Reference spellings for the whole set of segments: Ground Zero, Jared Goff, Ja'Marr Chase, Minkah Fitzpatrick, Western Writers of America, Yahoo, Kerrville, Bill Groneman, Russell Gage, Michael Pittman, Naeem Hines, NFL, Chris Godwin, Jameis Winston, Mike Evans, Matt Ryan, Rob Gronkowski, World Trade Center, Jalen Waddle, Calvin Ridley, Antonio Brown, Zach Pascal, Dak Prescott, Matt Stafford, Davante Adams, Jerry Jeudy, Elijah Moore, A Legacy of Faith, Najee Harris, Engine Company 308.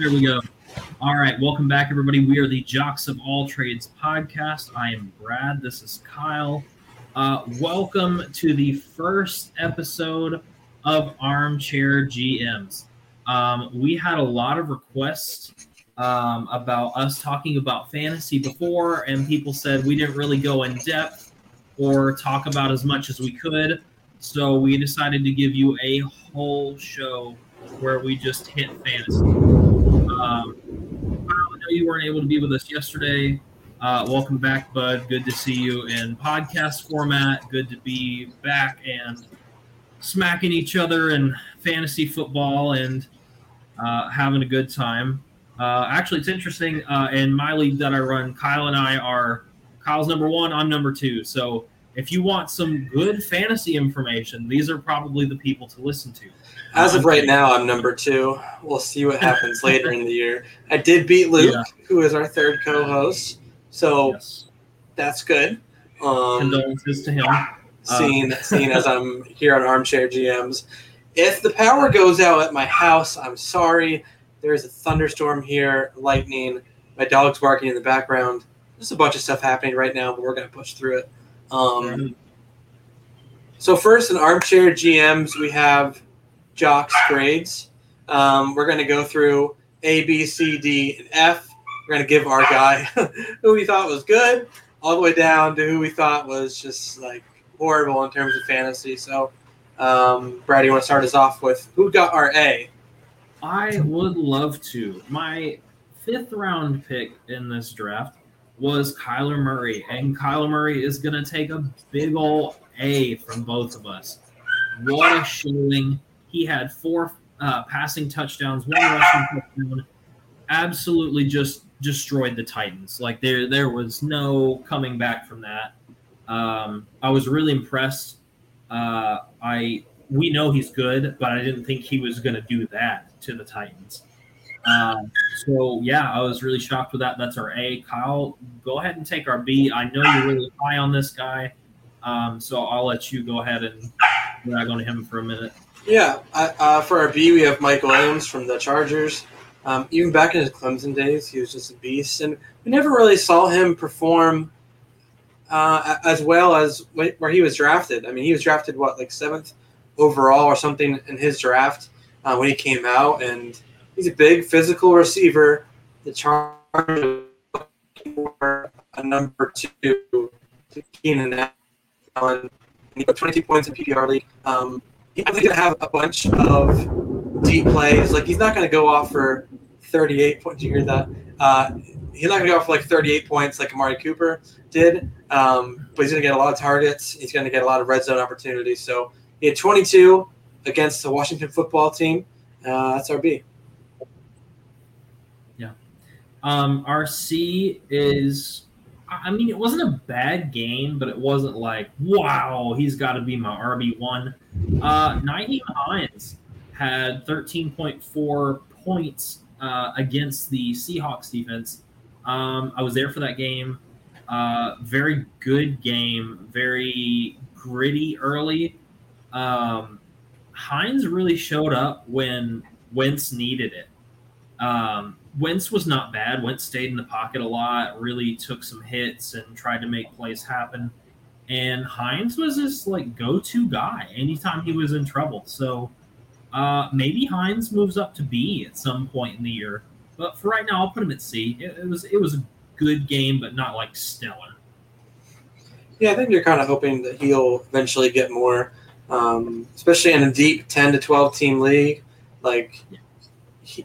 There we go. All right. Welcome back, everybody. We are the Jocks of All Trades podcast. I am Brad. This is Kyle. Welcome to the first episode of Armchair GMs. We had a lot of requests about us talking about fantasy before, and people said we didn't really go in depth or talk about as much as we could. So we decided to give you a whole show where we just hit fantasy. I know you weren't able to be with us yesterday. Welcome back, bud. Good to see you in podcast format. Good to be back and smacking each other in fantasy football and having a good time. Actually, it's interesting. In my league that I run, Kyle and I are – Kyle's number one, I'm number two. So if you want some good fantasy information, these are probably the people to listen to. As of right now, I'm number two. We'll see what happens later in the year. I did beat Luke, who is our third co-host. So That's good. Condolences to him. Seeing as I'm here on Armchair GMs. If the power goes out at my house, I'm sorry. There's a thunderstorm here, lightning. My dog's barking in the background. There's a bunch of stuff happening right now, but we're going to push through it. So first in Armchair GMs, we have Jocks grades. We're going to go through A, B, C, D, and F. We're going to give our guy who we thought was good all the way down to who we thought was just like horrible in terms of fantasy. So, Brad, you want to start us off with who got our A? I would love to. My fifth round pick in this draft was Kyler Murray, and Kyler Murray is going to take a big ol' A from both of us. What a showing. He had four passing touchdowns, one rushing touchdown, absolutely just destroyed the Titans. Like there was no coming back from that. I was really impressed. We know he's good, but I didn't think he was going to do that to the Titans. I was really shocked with that. That's our A. Kyle, go ahead and take our B. I know you're really high on this guy, so I'll let you go ahead and drag on him for a minute. Yeah, for our B, we have Mike Evans from the Chargers. Even back in his Clemson days, he was just a beast, and we never really saw him perform as well as where he was drafted. I mean, he was drafted, like 7th overall or something in his draft when he came out, and he's a big physical receiver. The Chargers were a number two to Keenan Allen. He got 22 points in PPR league. He's going to have a bunch of deep plays. Like, he's not going to go off for 38 points. Did you hear that? He's not going to go off for, 38 points like Amari Cooper did, but he's going to get a lot of targets. He's going to get a lot of red zone opportunities. So he had 22 against the Washington football team. That's our B. Yeah. Our C is – I mean, it wasn't a bad game, but it wasn't like, wow, he's got to be my RB1. Naeem Hines had 13.4 points against the Seahawks defense. I was there for that game. Very good game, very gritty early. Hines really showed up when Wentz needed it. Wentz was not bad. Wentz stayed in the pocket a lot, really took some hits and tried to make plays happen. And Hines was his go-to guy anytime he was in trouble. So maybe Hines moves up to B at some point in the year. But for right now, I'll put him at C. It was a good game, but not stellar. Yeah, I think you're kind of hoping that he'll eventually get more, especially in a deep 10 to 12 team league. Yeah.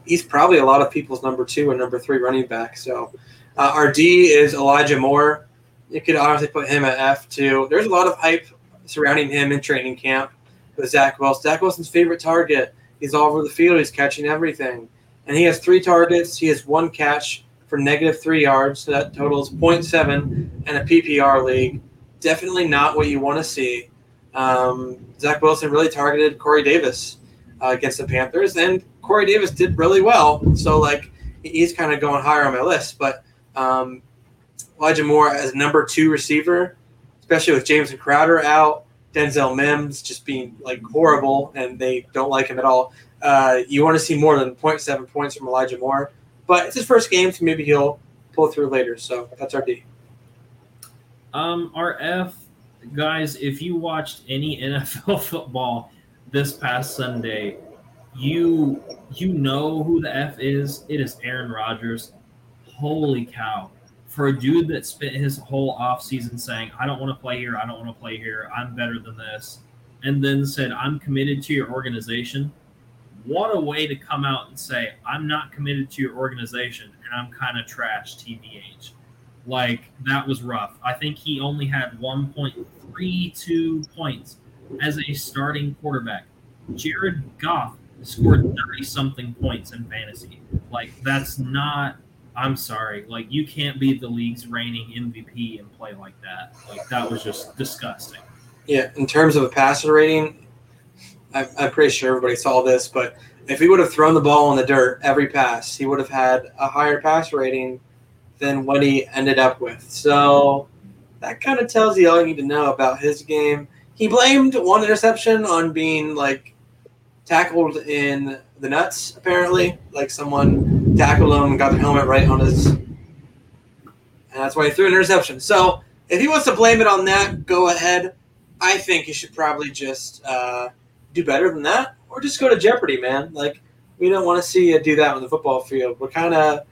He's probably a lot of people's number two or number three running back. So our D is Elijah Moore. You could honestly put him at F too. There's a lot of hype surrounding him in training camp with Zach Wilson. Zach Wilson's favorite target. He's all over the field. He's catching everything. And he has 3 targets. He has 1 catch for -3 yards. So that totals 0.7 in a PPR league. Definitely not what you want to see. Zach Wilson really targeted Corey Davis against the Panthers. And Corey Davis did really well, so he's kind of going higher on my list. But Elijah Moore as number 2 receiver, especially with James and Crowder out, Denzel Mims just being like horrible and they don't like him at all. You want to see more than 0.7 points from Elijah Moore, but it's his first game, so maybe he'll pull through later. So that's our D. Our F, guys, if you watched any NFL football this past Sunday, you know who the F is. It is Aaron Rodgers. Holy cow. For a dude that spent his whole offseason saying, I don't want to play here, I don't want to play here, I'm better than this, and then said, I'm committed to your organization, what a way to come out and say, I'm not committed to your organization, and I'm kind of trash, TBH. Like, that was rough. I think he only had 1.32 points as a starting quarterback. Jared Goff scored 30-something points in fantasy. Like, that's not... I'm sorry. Like, you can't be the league's reigning MVP and play like that. Like, that was just disgusting. Yeah, in terms of a passer rating, I'm pretty sure everybody saw this, but if he would have thrown the ball in the dirt every pass, he would have had a higher passer rating than what he ended up with. So that kind of tells you all you need to know about his game. He blamed one interception on being, like, tackled in the nuts, apparently. Like, someone... tackled him and got the helmet right on his, and that's why he threw an interception. So if he wants to blame it on that, go ahead. I think he should probably just do better than that, or just go to Jeopardy, man. Like, we don't want to see you do that on the football field. We kind of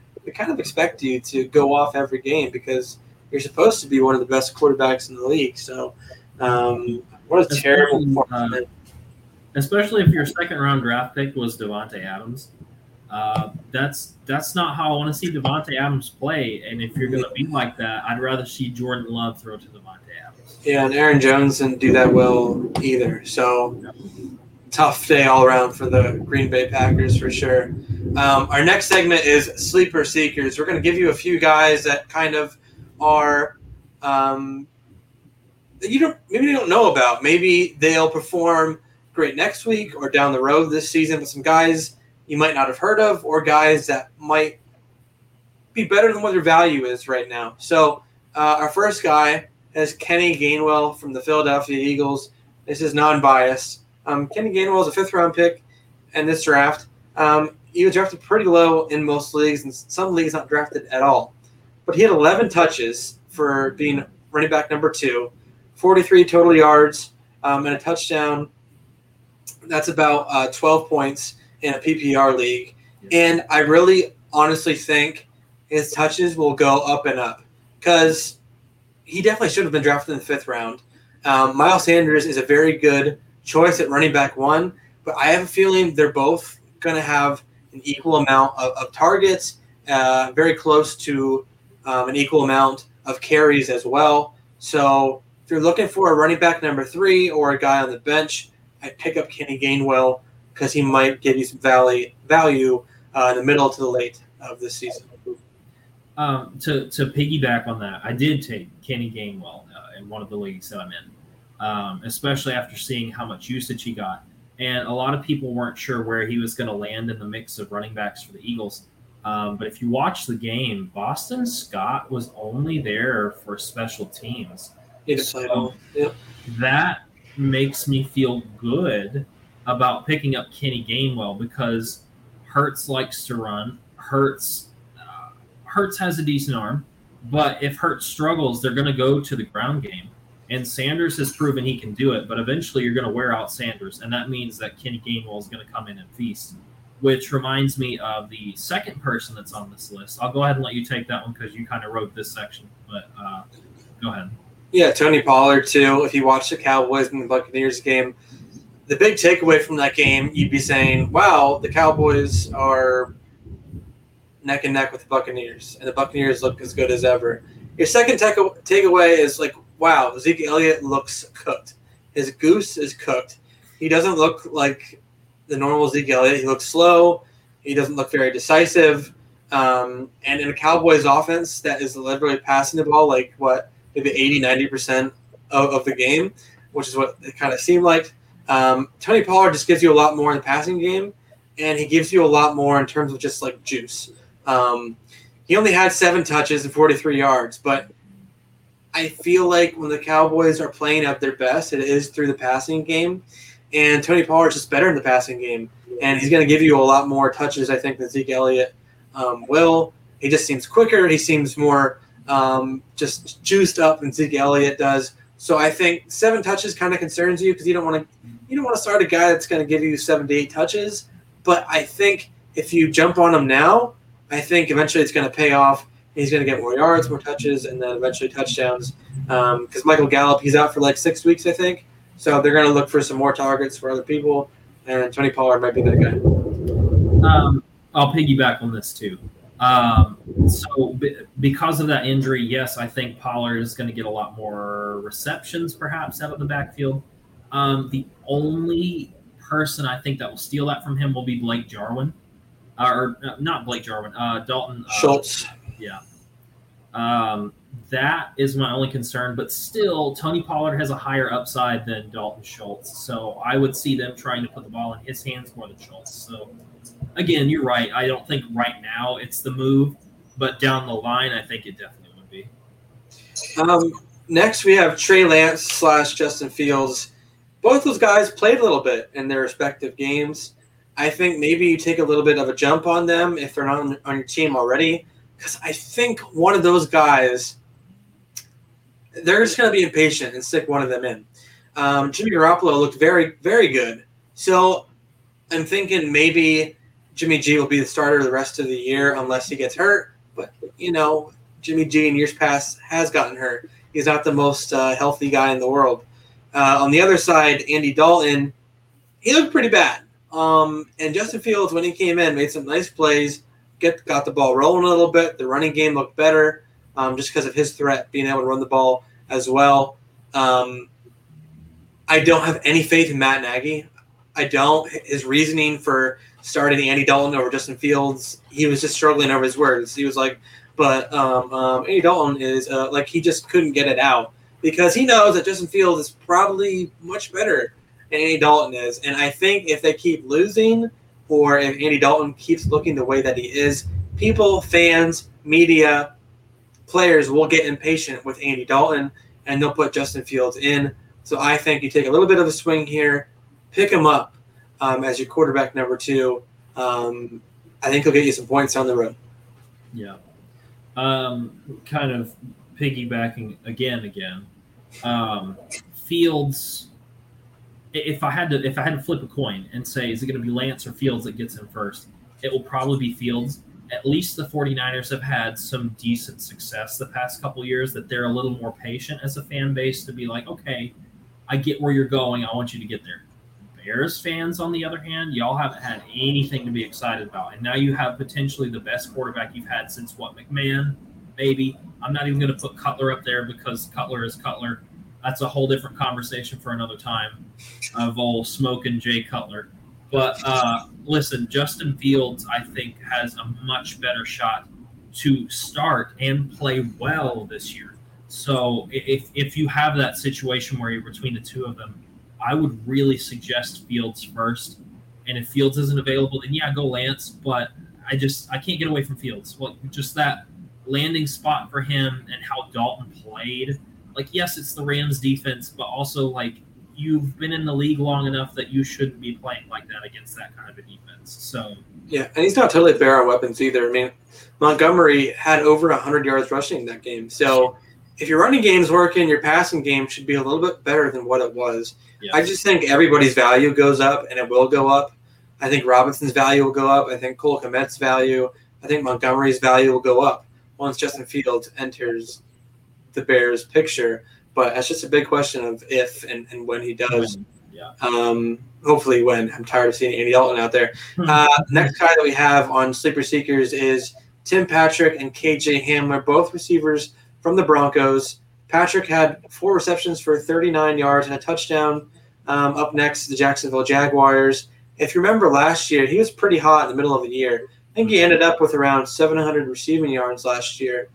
expect you to go off every game because you're supposed to be one of the best quarterbacks in the league. So what a terrible performance. Especially if your second round draft pick was Davante Adams. That's not how I want to see Davante Adams play. And if you're going to be like that, I'd rather see Jordan Love throw to Davante Adams. Yeah, and Aaron Jones didn't do that well either. So tough day all around for the Green Bay Packers for sure. Our next segment is Sleeper Seekers. We're going to give you a few guys that kind of are maybe you don't know about. Maybe they'll perform great next week or down the road this season, but some guys – you might not have heard of, or guys that might be better than what their value is right now. So our first guy is Kenny Gainwell from the Philadelphia Eagles. This is non-biased. Kenny Gainwell is a fifth-round pick in this draft. He was drafted pretty low in most leagues, and some leagues not drafted at all. But he had 11 touches for being running back number 2, 43 total yards, and a touchdown. That's about 12 points in a PPR league, and I really honestly think his touches will go up and up because he definitely should have been drafted in the 5th round. Miles Sanders is a very good choice at running back 1, but I have a feeling they're both going to have an equal amount of targets, very close to an equal amount of carries as well. So if you're looking for a running back number 3 or a guy on the bench, I'd pick up Kenny Gainwell, because he might give you some value in the middle to the late of this season. To piggyback on that, I did take Kenny Gainwell in one of the leagues that I'm in, especially after seeing how much usage he got. And a lot of people weren't sure where he was going to land in the mix of running backs for the Eagles. But if you watch the game, Boston Scott was only there for special teams. So that makes me feel good about picking up Kenny Gainwell because Hurts likes to run. Hurts has a decent arm, but if Hurts struggles, they're going to go to the ground game. And Sanders has proven he can do it, but eventually you're going to wear out Sanders, and that means that Kenny Gainwell is going to come in and feast, which reminds me of the second person that's on this list. I'll go ahead and let you take that one because you kind of wrote this section, but go ahead. Yeah, Tony Pollard, too. If you watch the Cowboys and the Buccaneers game, the big takeaway from that game, you'd be saying, wow, the Cowboys are neck and neck with the Buccaneers, and the Buccaneers look as good as ever. Your second takeaway is like, wow, Zeke Elliott looks cooked. His goose is cooked. He doesn't look like the normal Zeke Elliott. He looks slow. He doesn't look very decisive. And in a Cowboys offense that is literally passing the ball like, what, maybe 80-90% of the game, which is what it kind of seemed like. Tony Pollard just gives you a lot more in the passing game, and he gives you a lot more in terms of just like juice. He only had 7 touches and 43 yards, but I feel like when the Cowboys are playing at their best, it is through the passing game. And Tony Pollard is just better in the passing game. And he's going to give you a lot more touches, I think, than Zeke Elliott will. He just seems quicker. He seems more just juiced up than Zeke Elliott does. So I think 7 touches kind of concerns you because you don't want to start a guy that's going to give you 7 to 8 touches. But I think if you jump on him now, I think eventually it's going to pay off. He's going to get more yards, more touches, and then eventually touchdowns. Because Michael Gallup, he's out for like 6 weeks, I think. So they're going to look for some more targets for other people, and Tony Pollard might be that guy. I'll piggyback on this too. Because of that injury, yes, I think Pollard is going to get a lot more receptions perhaps out of the backfield. The only person I think that will steal that from him will be Blake Jarwin. Dalton Schultz. Yeah. That is my only concern, but still Tony Pollard has a higher upside than Dalton Schultz. So I would see them trying to put the ball in his hands more than Schultz. So again, you're right. I don't think right now it's the move, but down the line, I think it definitely would be. Next we have Trey Lance / Justin Fields. Both those guys played a little bit in their respective games. I think maybe you take a little bit of a jump on them if they're not on your team already. Because I think one of those guys, they're just going to be impatient and stick one of them in. Jimmy Garoppolo looked very, very good. So I'm thinking maybe Jimmy G will be the starter the rest of the year unless he gets hurt. But, Jimmy G in years past has gotten hurt. He's not the most healthy guy in the world. On the other side, Andy Dalton, he looked pretty bad. And Justin Fields, when he came in, made some nice plays. Got the ball rolling a little bit. The running game looked better just because of his threat, being able to run the ball as well. I don't have any faith in Matt Nagy. I don't. His reasoning for starting Andy Dalton over Justin Fields, he was just struggling over his words. He was like, Andy Dalton is he just couldn't get it out because he knows that Justin Fields is probably much better than Andy Dalton is. And I think if they keep losing – or if Andy Dalton keeps looking the way that he is, people, fans, media, players will get impatient with Andy Dalton, and they'll put Justin Fields in. So I think you take a little bit of a swing here, pick him up as your quarterback number 2. I think he'll get you some points on the road. Yeah. Kind of piggybacking again. Fields – If I had to flip a coin and say, is it going to be Lance or Fields that gets in first, it will probably be Fields. At least the 49ers have had some decent success the past couple of years that they're a little more patient as a fan base to be like, okay, I get where you're going. I want you to get there. Bears fans, on the other hand, y'all haven't had anything to be excited about. And now you have potentially the best quarterback you've had since, McMahon, maybe. I'm not even going to put Cutler up there because Cutler is Cutler. That's a whole different conversation for another time of old Smoke and Jay Cutler. But listen, Justin Fields, I think, has a much better shot to start and play well this year. So if you have that situation where you're between the two of them, I would really suggest Fields first. And if Fields isn't available, then yeah, go Lance. But I can't get away from Fields. Well, just that landing spot for him and how Dalton played – yes, it's the Rams defense, but also, you've been in the league long enough that you shouldn't be playing like that against that kind of a defense. So yeah, and he's not totally bare on weapons either. I mean, Montgomery had over 100 yards rushing that game. So if your running game's working, your passing game should be a little bit better than what it was. Yeah. I just think everybody's value goes up, and it will go up. I think Robinson's value will go up. I think Cole Kmet's value. I think Montgomery's value will go up once Justin Fields enters – the Bears picture, but that's just a big question of if and when he does. Yeah. Hopefully when. I'm tired of seeing Andy Dalton out there. Next guy that we have on Sleeper Seekers is Tim Patrick and KJ Hamler, both receivers from the Broncos. Patrick had 4 receptions for 39 yards and a touchdown. Up next, the Jacksonville Jaguars. If you remember last year, he was pretty hot in the middle of the year. I think he ended up with around 700 receiving yards last year.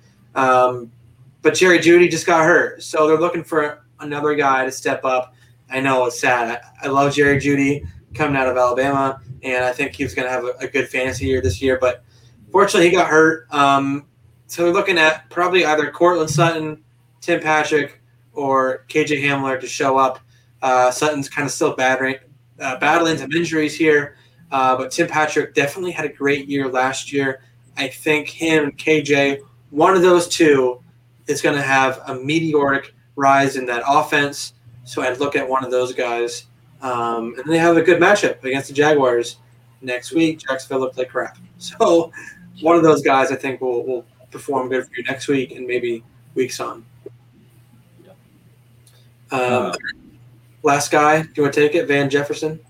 But Jerry Jeudy just got hurt, so they're looking for another guy to step up. I know it's sad. I love Jerry Jeudy coming out of Alabama, and I think he was going to have a good fantasy year this year. But fortunately, he got hurt. So they're looking at probably either Cortland Sutton Tim Patrick or KJ Hamler to show up. Sutton's kind of still battling some injuries here, but Tim Patrick definitely had a great year last year. I think him and KJ, one of those two, is going to have a meteoric rise in that offense. So I'd look at one of those guys. And they have a good matchup against the Jaguars next week. Jacksonville looked like crap. So one of those guys I think will perform good for you next week and maybe weeks on. Last guy, do you want to take it? Van Jefferson?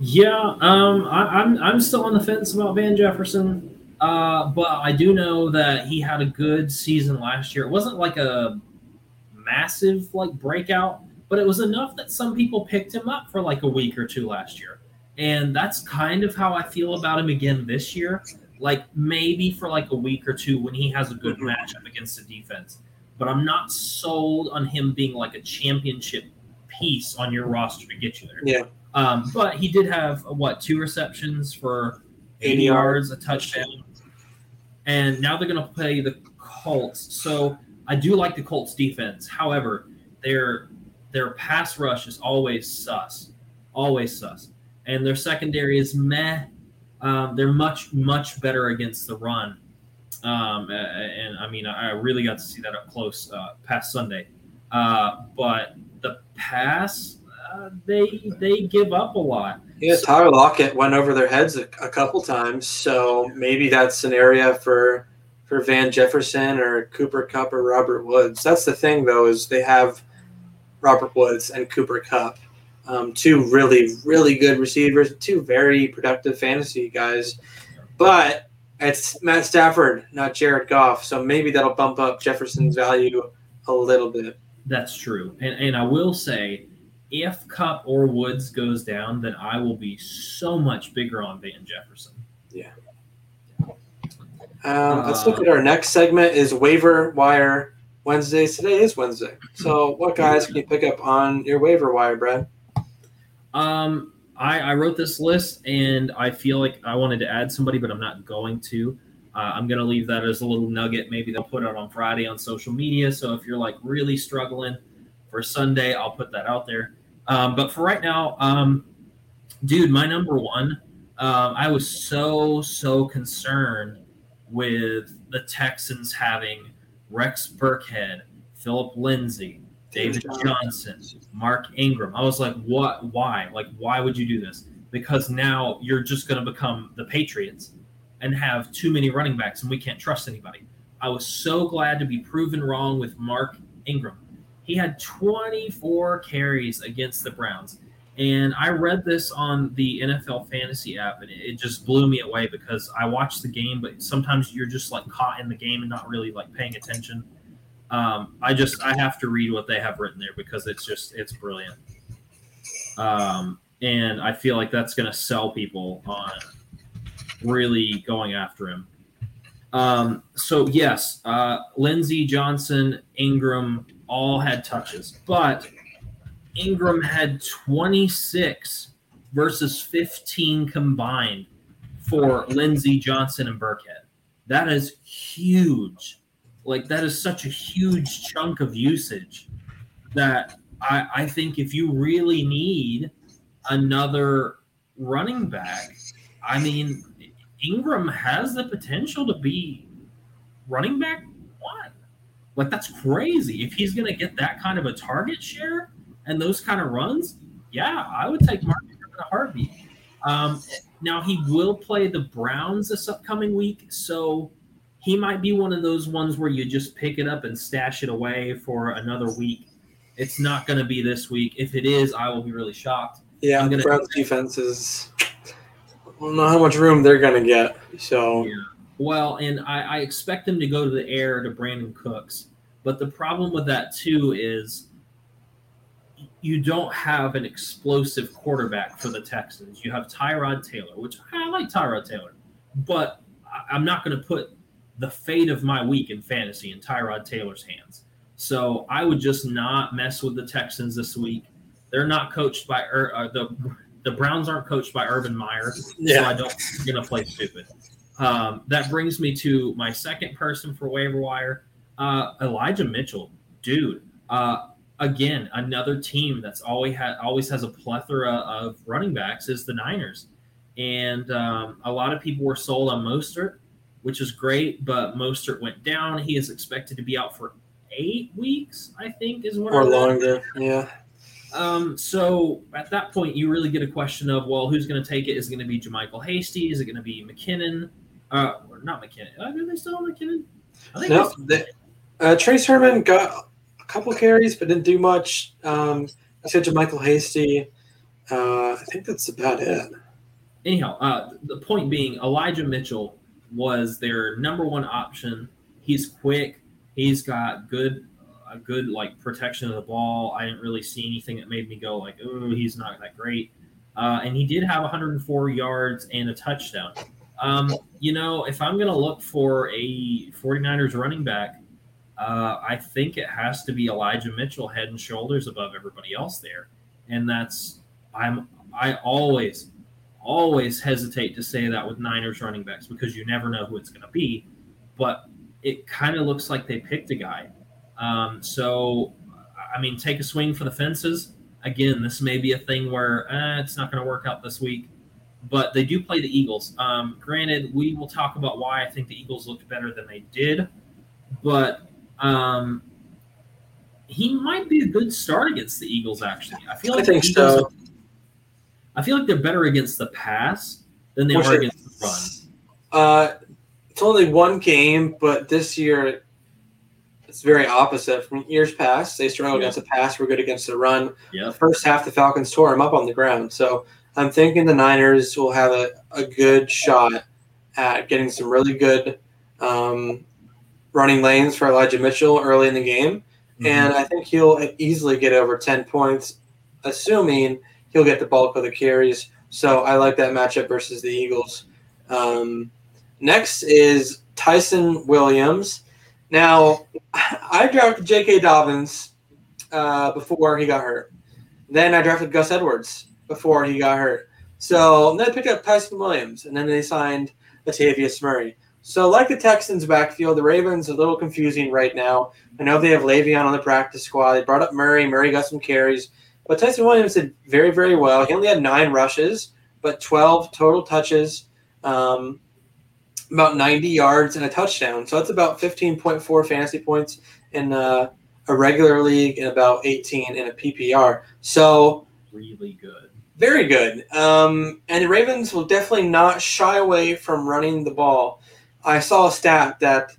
Yeah, I'm still on the fence about Van Jefferson. But I do know that he had a good season last year. It wasn't like a massive breakout, but it was enough that some people picked him up for a week or two last year. And that's kind of how I feel about him again this year. Maybe for a week or two when he has a good matchup against the defense. But I'm not sold on him being a championship piece on your roster to get you there. Yeah. But he did have, 2 receptions for 80 yards, a touchdown. And now they're going to play the Colts. So I do like the Colts defense. However, their pass rush is always sus. Always sus. And their secondary is meh. They're much, much better against the run. And, I mean, I really got to see that up close past Sunday. But the pass, they give up a lot. Yeah, Tyler Lockett went over their heads a couple times, so maybe that's an area for Van Jefferson or Cooper Kupp or Robert Woods. That's the thing, though, is they have Robert Woods and Cooper Kupp, 2 really, really good receivers, 2 very productive fantasy guys. But it's Matt Stafford, not Jared Goff, so maybe that'll bump up Jefferson's value a little bit. That's true, and I will say, if Kupp or Woods goes down, then I will be so much bigger on Van Jefferson. Yeah. Let's look at our next segment is Waiver Wire Wednesdays. Today is Wednesday. So what guys can you pick up on your waiver wire, Brad? I wrote this list, and I feel like I wanted to add somebody, but I'm not going to. I'm going to leave that as a little nugget. Maybe they'll put it on Friday on social media. So if you're really struggling for Sunday, I'll put that out there. But for right now, dude, my number one, I was so concerned with the Texans having Rex Burkhead, Philip Lindsay, David Johnson, Mark Ingram. I was like, what? Why? Why would you do this? Because now you're just going to become the Patriots and have too many running backs, and we can't trust anybody. I was so glad to be proven wrong with Mark Ingram. He had 24 carries against the Browns. And I read this on the NFL Fantasy app, and it just blew me away because I watched the game, but sometimes you're just caught in the game and not really paying attention. I have to read what they have written there because it's brilliant. And I feel like that's going to sell people on really going after him. So yes, Lindsey, Johnson, Ingram all had touches, but Ingram had 26 versus 15 combined for Lindsey, Johnson, and Burkhead. That is huge. That is such a huge chunk of usage that I think if you really need another running back, I mean, Ingram has the potential to be running back 1. That's crazy. If he's going to get that kind of a target share and those kind of runs, yeah, I would take Mark Ingram in a heartbeat. Now, he will play the Browns this upcoming week, so he might be one of those ones where you just pick it up and stash it away for another week. It's not going to be this week. If it is, I will be really shocked. Yeah, the Browns defense is – I don't know how much room they're going to get. So. Yeah. Well, and I expect them to go to the air to Brandon Cooks. But the problem with that, too, is you don't have an explosive quarterback for the Texans. You have Tyrod Taylor, which I like Tyrod Taylor. But I'm not going to put the fate of my week in fantasy in Tyrod Taylor's hands. So I would just not mess with the Texans this week. They're not coached by the Browns aren't coached by Urban Meyer, so I don't think they're going to play stupid. That brings me to my second person for waiver wire. Elijah Mitchell, dude. Again, another team that's always has a plethora of running backs is the Niners. And a lot of people were sold on Mostert, which is great, but Mostert went down. He is expected to be out for 8 weeks, I think, is what or longer, yeah. So at that point, you really get a question of, well, who's going to take it? Is it going to be JaMycal Hasty? Is it going to be McKinnon? Or not McKinnon. Do they still have McKinnon? I think no. Trace Herman got a couple carries, but didn't do much. I said JaMycal Hasty. I think that's about it. Anyhow, the point being, Elijah Mitchell was their number one option. He's quick. He's got a good like protection of the ball. I didn't really see anything that made me go like, oh, he's not that great. And he did have 104 yards and a touchdown. If I'm going to look for a 49ers running back, I think it has to be Elijah Mitchell head and shoulders above everybody else there. And I always hesitate to say that with Niners running backs because you never know who it's going to be. But it kind of looks like they picked a guy. Take a swing for the fences. Again, this may be a thing where it's not going to work out this week. But they do play the Eagles. Granted, we will talk about why I think the Eagles looked better than they did. But he might be a good start against the Eagles, actually. I feel like they're better against the pass than they are against the run. It's only one game, but this year it's very opposite. From years past, they struggled against the pass. We're good against the run. Yep. The first half, the Falcons tore them up on the ground. So I'm thinking the Niners will have a good shot at getting some really good running lanes for Elijah Mitchell early in the game. Mm-hmm. And I think he'll easily get over 10 points, assuming – he'll get the bulk of the carries. So I like that matchup versus the Eagles. Next is Ty'Son Williams. Now, I drafted J.K. Dobbins before he got hurt. Then I drafted Gus Edwards before he got hurt. So then I picked up Ty'Son Williams, and then they signed Latavius Murray. So like the Texans' backfield, the Ravens are a little confusing right now. I know they have Le'Veon on the practice squad. They brought up Murray. Murray got some carries. But Ty'Son Williams did very, very well. He only had 9 rushes, but 12 total touches, about 90 yards and a touchdown. So that's about 15.4 fantasy points in a regular league and about 18 in a PPR. So really good. Very good. And the Ravens will definitely not shy away from running the ball. I saw a stat that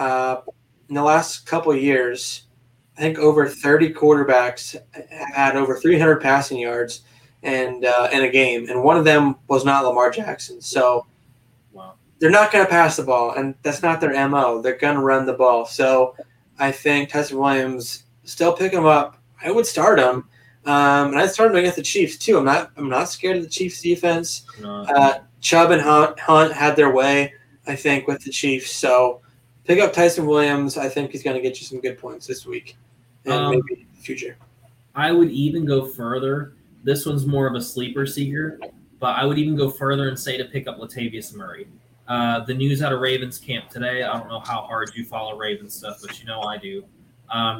in the last couple of years – I think over 30 quarterbacks had over 300 passing yards and in a game, and one of them was not Lamar Jackson. So They're not going to pass the ball, and that's not their MO. They're going to run the ball. So I think Ty'Son Williams, still pick him up. I would start him, and I'd start him against the Chiefs too. I'm not scared of the Chiefs' defense. Chubb and Hunt had their way, I think, with the Chiefs. So pick up Ty'Son Williams. I think he's going to get you some good points this week. And maybe in the future. I would even go further. This one's more of a sleeper seeker, but I would even go further and say to pick up Latavius Murray. The news out of Ravens camp today, I don't know how hard you follow Ravens stuff, but you know I do.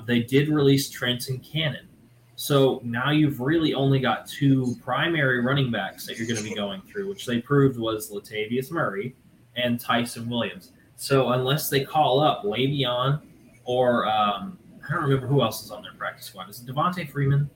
They did release Trenton Cannon. So now you've really only got 2 primary running backs that you're going to be going through, which they proved was Latavius Murray and Ty'Son Williams. So unless they call up Le'Veon or I don't remember who else is on their practice squad. Is it Devontae Freeman?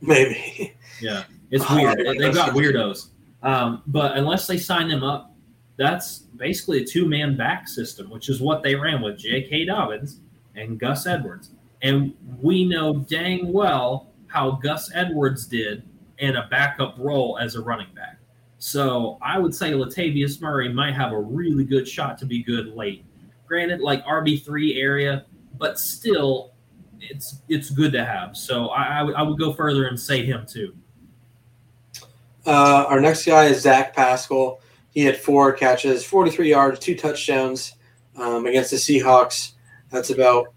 Maybe. Yeah, it's weird. They've got weirdos. But unless they sign them up, that's basically a 2-man back system, which is what they ran with J.K. Dobbins and Gus Edwards. And we know dang well how Gus Edwards did in a backup role as a running back. So I would say Latavius Murray might have a really good shot to be good late. Granted, like RB3 area, but still, it's good to have. So I would go further and say him too. Our next guy is Zach Pascal. He had 4 catches, 43 yards, 2 touchdowns against the Seahawks. That's about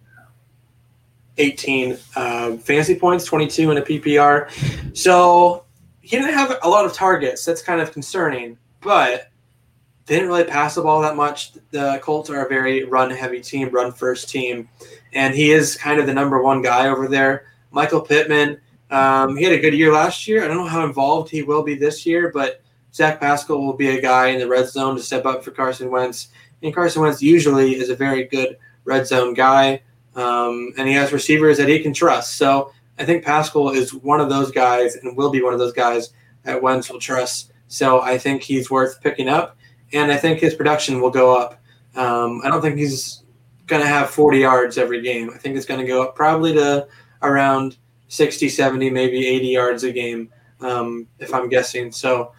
18 fantasy points, 22 in a PPR. So he didn't have a lot of targets. That's kind of concerning. But They didn't really pass the ball that much. The Colts are a very run-heavy team, run-first team, and he is kind of the number one guy over there. Michael Pittman, he had a good year last year. I don't know how involved he will be this year, but Zach Pascal will be a guy in the red zone to step up for Carson Wentz, and Carson Wentz usually is a very good red zone guy, and he has receivers that he can trust. So I think Pascal is one of those guys and will be one of those guys that Wentz will trust. So I think he's worth picking up. And I think his production will go up. I don't think he's going to have 40 yards every game. I think it's going to go up probably to around 60, 70, maybe 80 yards a game, if I'm guessing. So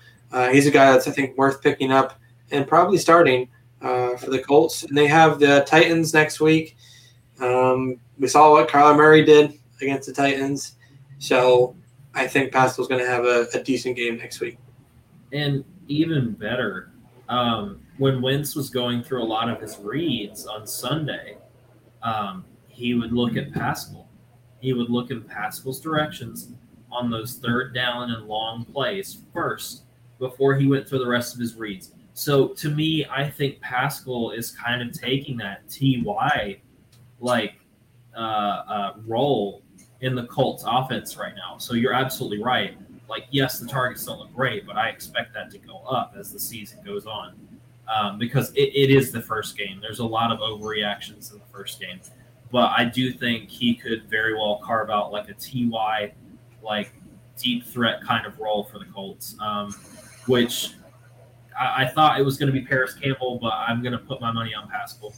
he's a guy that's, I think, worth picking up and probably starting for the Colts. And they have the Titans next week. We saw what Kyler Murray did against the Titans. So I think Pascal's going to have a decent game next week. And even better, when Wentz was going through a lot of his reads on Sunday, he would look at Pascal. He would look in Pascal's directions on those third down and long plays first before he went through the rest of his reads. So to me, I think Pascal is kind of taking that TY role in the Colts offense right now. So you're absolutely right. Like, yes, the targets don't look great, but I expect that to go up as the season goes on because it is the first game. There's a lot of overreactions in the first game. But I do think he could very well carve out like a TY, like deep threat kind of role for the Colts, which I thought it was going to be Paris Campbell, but I'm going to put my money on Pascal.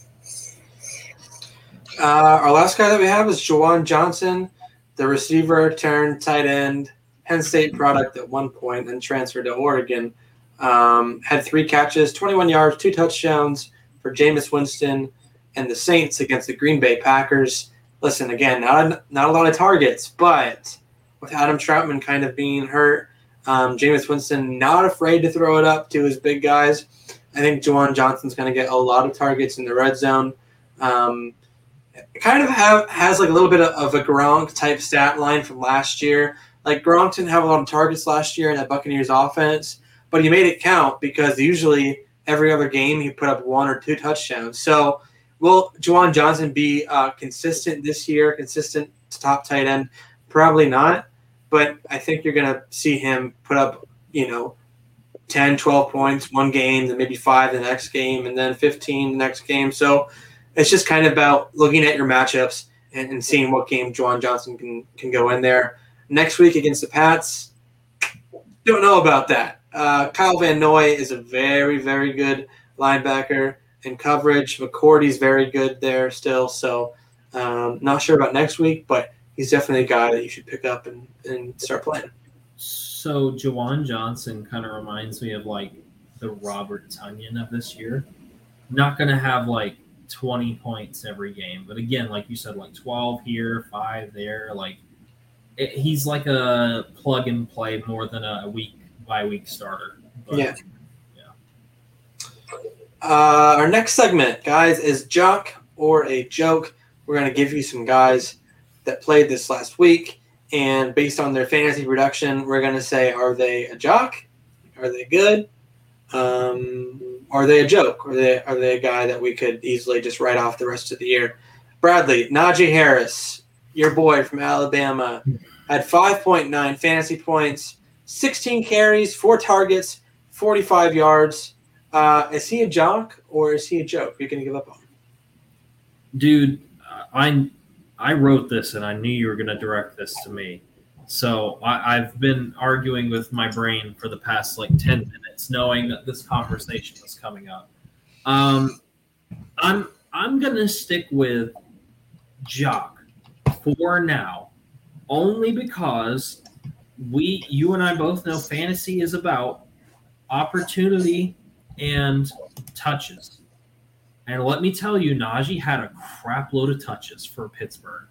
Our last guy that we have is Juwan Johnson, the receiver turned tight end. Penn State product at one point and transferred to Oregon. Had 3 catches, 21 yards, 2 touchdowns for Jameis Winston and the Saints against the Green Bay Packers. Listen, again, not a lot of targets, but with Adam Trautman kind of being hurt, Jameis Winston not afraid to throw it up to his big guys. I think Juwan Johnson's going to get a lot of targets in the red zone. Kind of has like a little bit of a Gronk-type stat line from last year. Like, Gronk didn't have a lot of targets last year in that Buccaneers offense, but he made it count because usually every other game he put up 1 or 2 touchdowns. So will Juwan Johnson be consistent this year, consistent top tight end? Probably not, but I think you're going to see him put up, 10, 12 points one game, then maybe 5 the next game, and then 15 the next game. So it's just kind of about looking at your matchups and seeing what game Juwan Johnson can go in there. Next week against the Pats, don't know about that. Kyle Van Noy is a very, very good linebacker in coverage. McCourty's very good there still. So not sure about next week, but he's definitely a guy that you should pick up and start playing. So Juwan Johnson kind of reminds me of, like, the Robert Tonyan of this year. Not going to have, 20 points every game. But, again, like you said, 12 here, 5 there, he's like a plug and play more than a week by week starter. But, yeah. Our next segment, guys, is Jock or a Joke. We're going to give you some guys that played this last week, and based on their fantasy production, we're going to say, are they a jock? Are they good? Are they a joke? Are they a guy that we could easily just write off the rest of the year? Bradley, Najee Harris, your boy from Alabama, had 5.9 fantasy points, 16 carries, 4 targets, 45 yards. Is he a jock or is he a joke you're going to give up on? Dude, I wrote this and I knew you were going to direct this to me. So I've been arguing with my brain for the past 10 minutes knowing that this conversation was coming up. I'm going to stick with jock for now, only because you and I both know fantasy is about opportunity and touches. And let me tell you, Najee had a crap load of touches for Pittsburgh.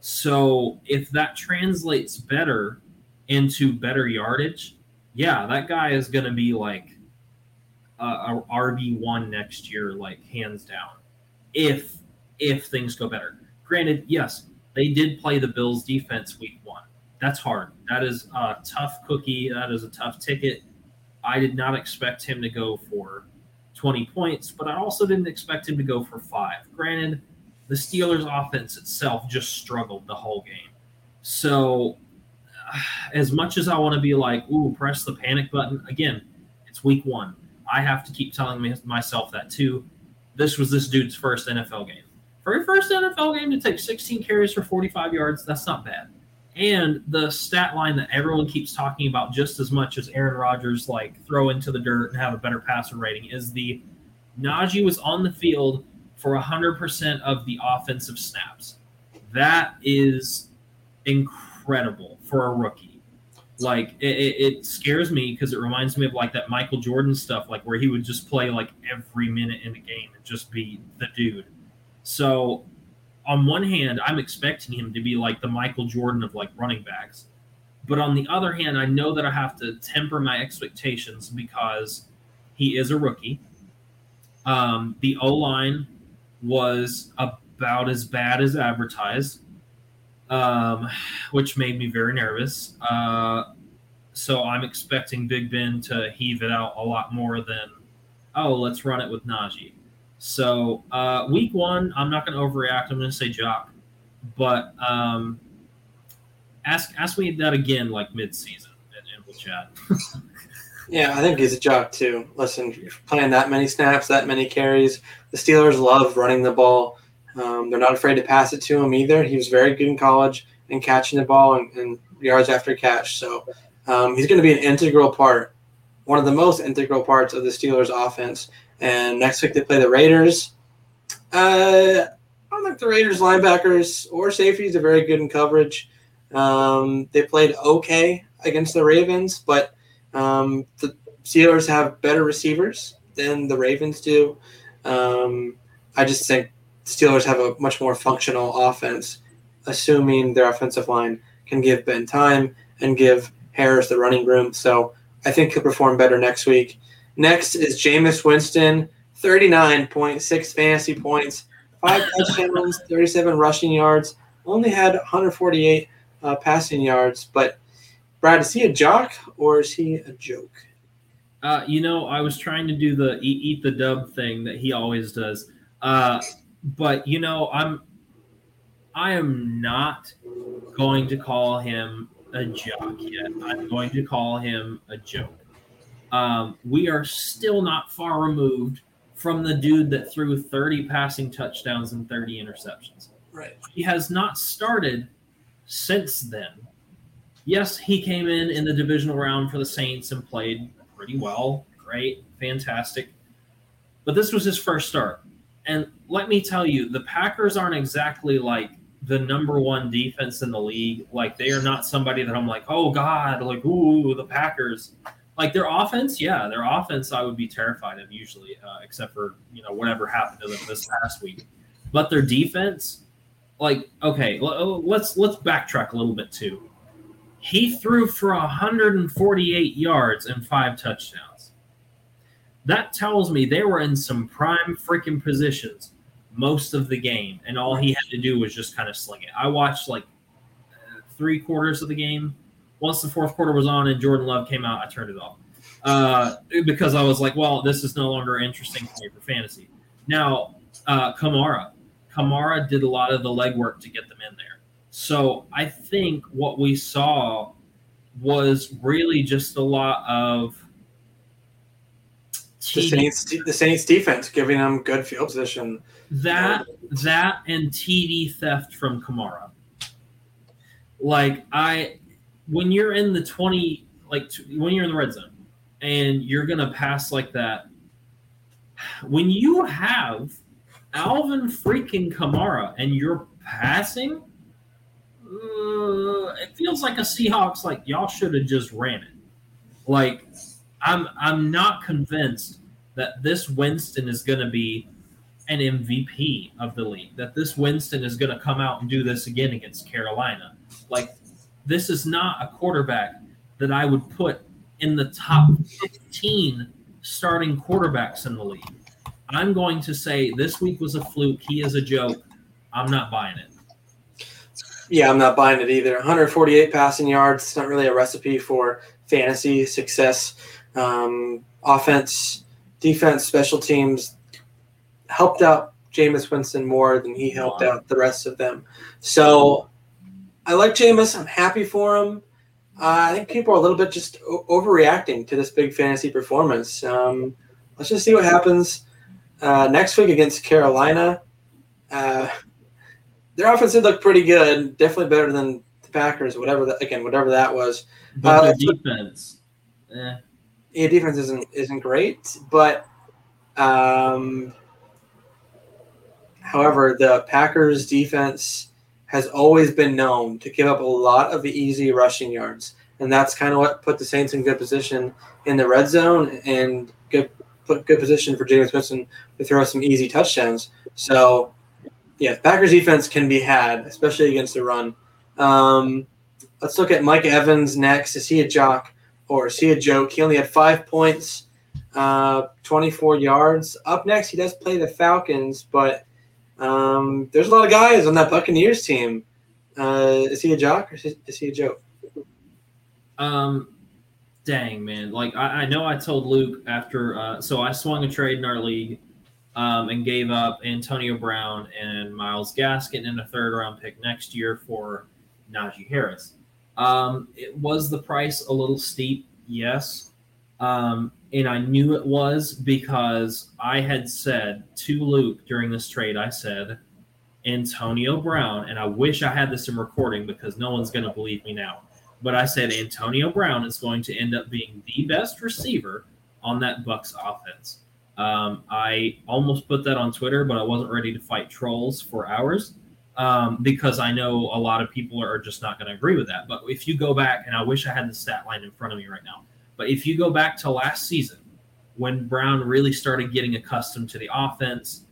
So if that translates better into better yardage, yeah, that guy is going to be a RB1 next year, hands down, if things go better. Granted, yes, they did play the Bills defense week 1. That's hard. That is a tough cookie. That is a tough ticket. I did not expect him to go for 20 points, but I also didn't expect him to go for 5. Granted, the Steelers' offense itself just struggled the whole game. So as much as I want to be like, ooh, press the panic button, again, it's week one. I have to keep telling myself that too. This was this dude's first NFL game. For your first NFL game to take 16 carries for 45 yards, that's not bad. And the stat line that everyone keeps talking about just as much as Aaron Rodgers, like, throw into the dirt and have a better passer rating, is the Najee was on the field for 100% of the offensive snaps. That is incredible for a rookie. Like, it scares me because it reminds me of, like, that Michael Jordan stuff, like, where he would just play, like, every minute in the game and just be the dude. So on one hand, I'm expecting him to be like the Michael Jordan of, like, running backs. But on the other hand, I know that I have to temper my expectations because he is a rookie. The O-line was about as bad as advertised, which made me very nervous. So I'm expecting Big Ben to heave it out a lot more than, oh, let's run it with Najee. So week one, I'm not going to overreact. I'm going to say Jock, but ask me that again, like, mid-season, and we'll chat. Yeah, I think he's a Jock too. Listen, you're playing that many snaps, that many carries. The Steelers love running the ball. They're not afraid to pass it to him either. He was very good in college and catching the ball and yards after catch. So he's going to be an integral part, one of the most integral parts of the Steelers offense. And next week they play the Raiders. I don't think the Raiders linebackers or safeties are very good in coverage. They played okay against the Ravens, but the Steelers have better receivers than the Ravens do. I just think the Steelers have a much more functional offense, assuming their offensive line can give Ben time and give Harris the running room. So I think he'll perform better next week. Next is Jameis Winston, 39.6 fantasy points, 5 touchdowns, 37 rushing yards, only had 148 passing yards. But, Brad, is he a jock or is he a joke? I was trying to do the eat the dub thing that he always does. But, I am not going to call him a jock yet. I'm going to call him a joke. We are still not far removed from the dude that threw 30 passing touchdowns and 30 interceptions. Right. He has not started since then. Yes, he came in the divisional round for the Saints and played pretty well. Great. Fantastic. But this was his first start. And let me tell you, the Packers aren't exactly like the number one defense in the league. Like, they are not somebody that I'm like, oh, God, like, ooh, the Packers. Like, their offense I would be terrified of usually, except for, whatever happened to them this past week. But their defense, like, okay, let's backtrack a little bit too. He threw for 148 yards and 5 touchdowns. That tells me they were in some prime freaking positions most of the game, and all he had to do was just kind of sling it. I watched, like, 3 quarters of the game. Once the fourth quarter was on and Jordan Love came out, I turned it off because I was like, well, this is no longer interesting to me for fantasy. Now, Kamara did a lot of the legwork to get them in there. So I think what we saw was really just a lot of the Saints defense giving them good field position. That and TD theft from Kamara. Like, when you're in the 20, like, when you're in the red zone and you're going to pass like that, when you have Alvin freaking Kamara and you're passing, it feels like a Seahawks, like, y'all should have just ran it. Like, I'm not convinced that this Winston is going to be an MVP of the league, that this Winston is going to come out and do this again against Carolina. Like, this is not a quarterback that I would put in the top 15 starting quarterbacks in the league. I'm going to say this week was a fluke. He is a joke. I'm not buying it. Yeah, I'm not buying it either. 148 passing yards. It's not really a recipe for fantasy success. Offense defense, special teams helped out Jameis Winston more than he helped out the rest of them. So I like Jameis. I'm happy for him. I think people are a little bit just overreacting to this big fantasy performance. Let's just see what happens next week against Carolina. Their offense did look pretty good, definitely better than the Packers, whatever that was. But the defense, yeah, defense isn't great. But however, the Packers defense has always been known to give up a lot of the easy rushing yards. And that's kind of what put the Saints in good position in the red zone and put good position for Jameis Winston to throw some easy touchdowns. So, yeah, Packers defense can be had, especially against the run. Let's look at Mike Evans next. Is he a jock or is he a joke? He only had 5 points, 24 yards. Up next, he does play the Falcons, but – there's a lot of guys on that Buccaneers team. Is he a jock or is he a joke? Dang, man. Like, I know I told Luke after so I swung a trade in our league and gave up Antonio Brown and Myles Gaskin in a third-round pick next year for Najee Harris. Was the price a little steep? Yes. And I knew it was because I had said to Luke during this trade, I said, Antonio Brown, and I wish I had this in recording because no one's going to believe me now. But I said Antonio Brown is going to end up being the best receiver on that Bucs offense. I almost put that on Twitter, but I wasn't ready to fight trolls for hours because I know a lot of people are just not going to agree with that. But if you go back, and I wish I had the stat line in front of me right now, but if you go back to last season, when Brown really started getting accustomed to the offense,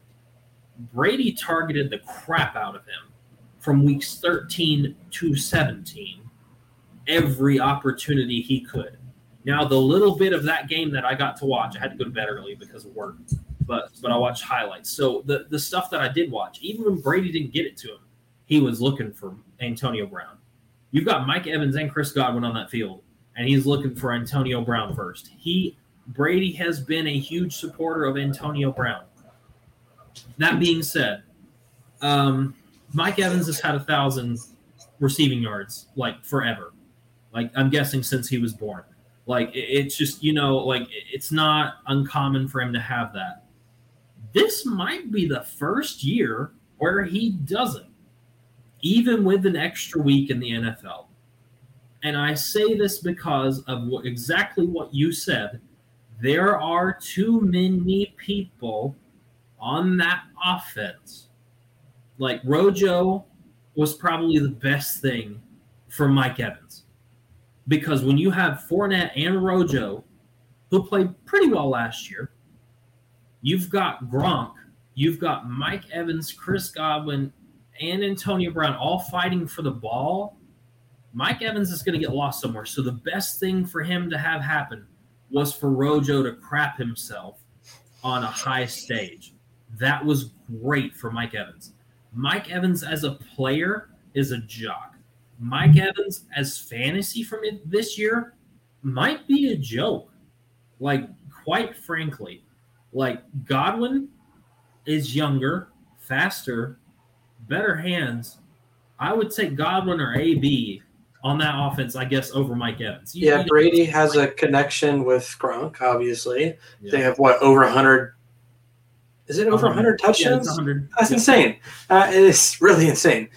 Brady targeted the crap out of him from weeks 13 to 17, every opportunity he could. Now, the little bit of that game that I got to watch, I had to go to bed early because of work, but I watched highlights. So the stuff that I did watch, even when Brady didn't get it to him, he was looking for Antonio Brown. You've got Mike Evans and Chris Godwin on that field. And he's looking for Antonio Brown first. Brady has been a huge supporter of Antonio Brown. That being said, Mike Evans has had 1,000 receiving yards, like, forever. Like, I'm guessing since he was born. Like, it's just, you know, like, it's not uncommon for him to have that. This might be the first year where he doesn't, even with an extra week in the NFL. And I say this because of exactly what you said. There are too many people on that offense. Like, Rojo was probably the best thing for Mike Evans. Because when you have Fournette and Rojo, who played pretty well last year, you've got Gronk, you've got Mike Evans, Chris Godwin, and Antonio Brown all fighting for the ball. Mike Evans is going to get lost somewhere. So the best thing for him to have happen was for Rojo to crap himself on a high stage. That was great for Mike Evans. Mike Evans as a player is a jock. Mike Evans as fantasy from it this year might be a joke. Like, quite frankly, like, Godwin is younger, faster, better hands. I would take Godwin or AB on that offense, I guess, over Mike Evans. Yeah, Brady has a connection with Gronk, obviously. Yeah. They have, over 100 – is it over 100 touchdowns? Yeah, it's 100. That's insane. It's really insane.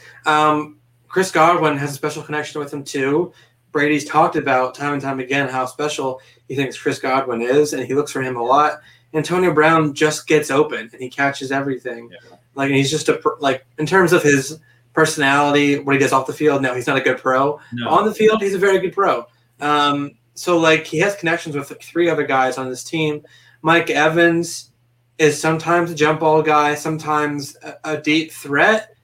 Chris Godwin has a special connection with him too. Brady's talked about time and time again how special he thinks Chris Godwin is, and he looks for him a lot. Antonio Brown just gets open, and he catches everything. Yeah. Like, and he's just in terms of his – personality, what he does off the field. No, he's not a good pro. No. On the field, he's a very good pro. So he has connections with three other guys on this team. Mike Evans is sometimes a jump ball guy, sometimes a deep threat,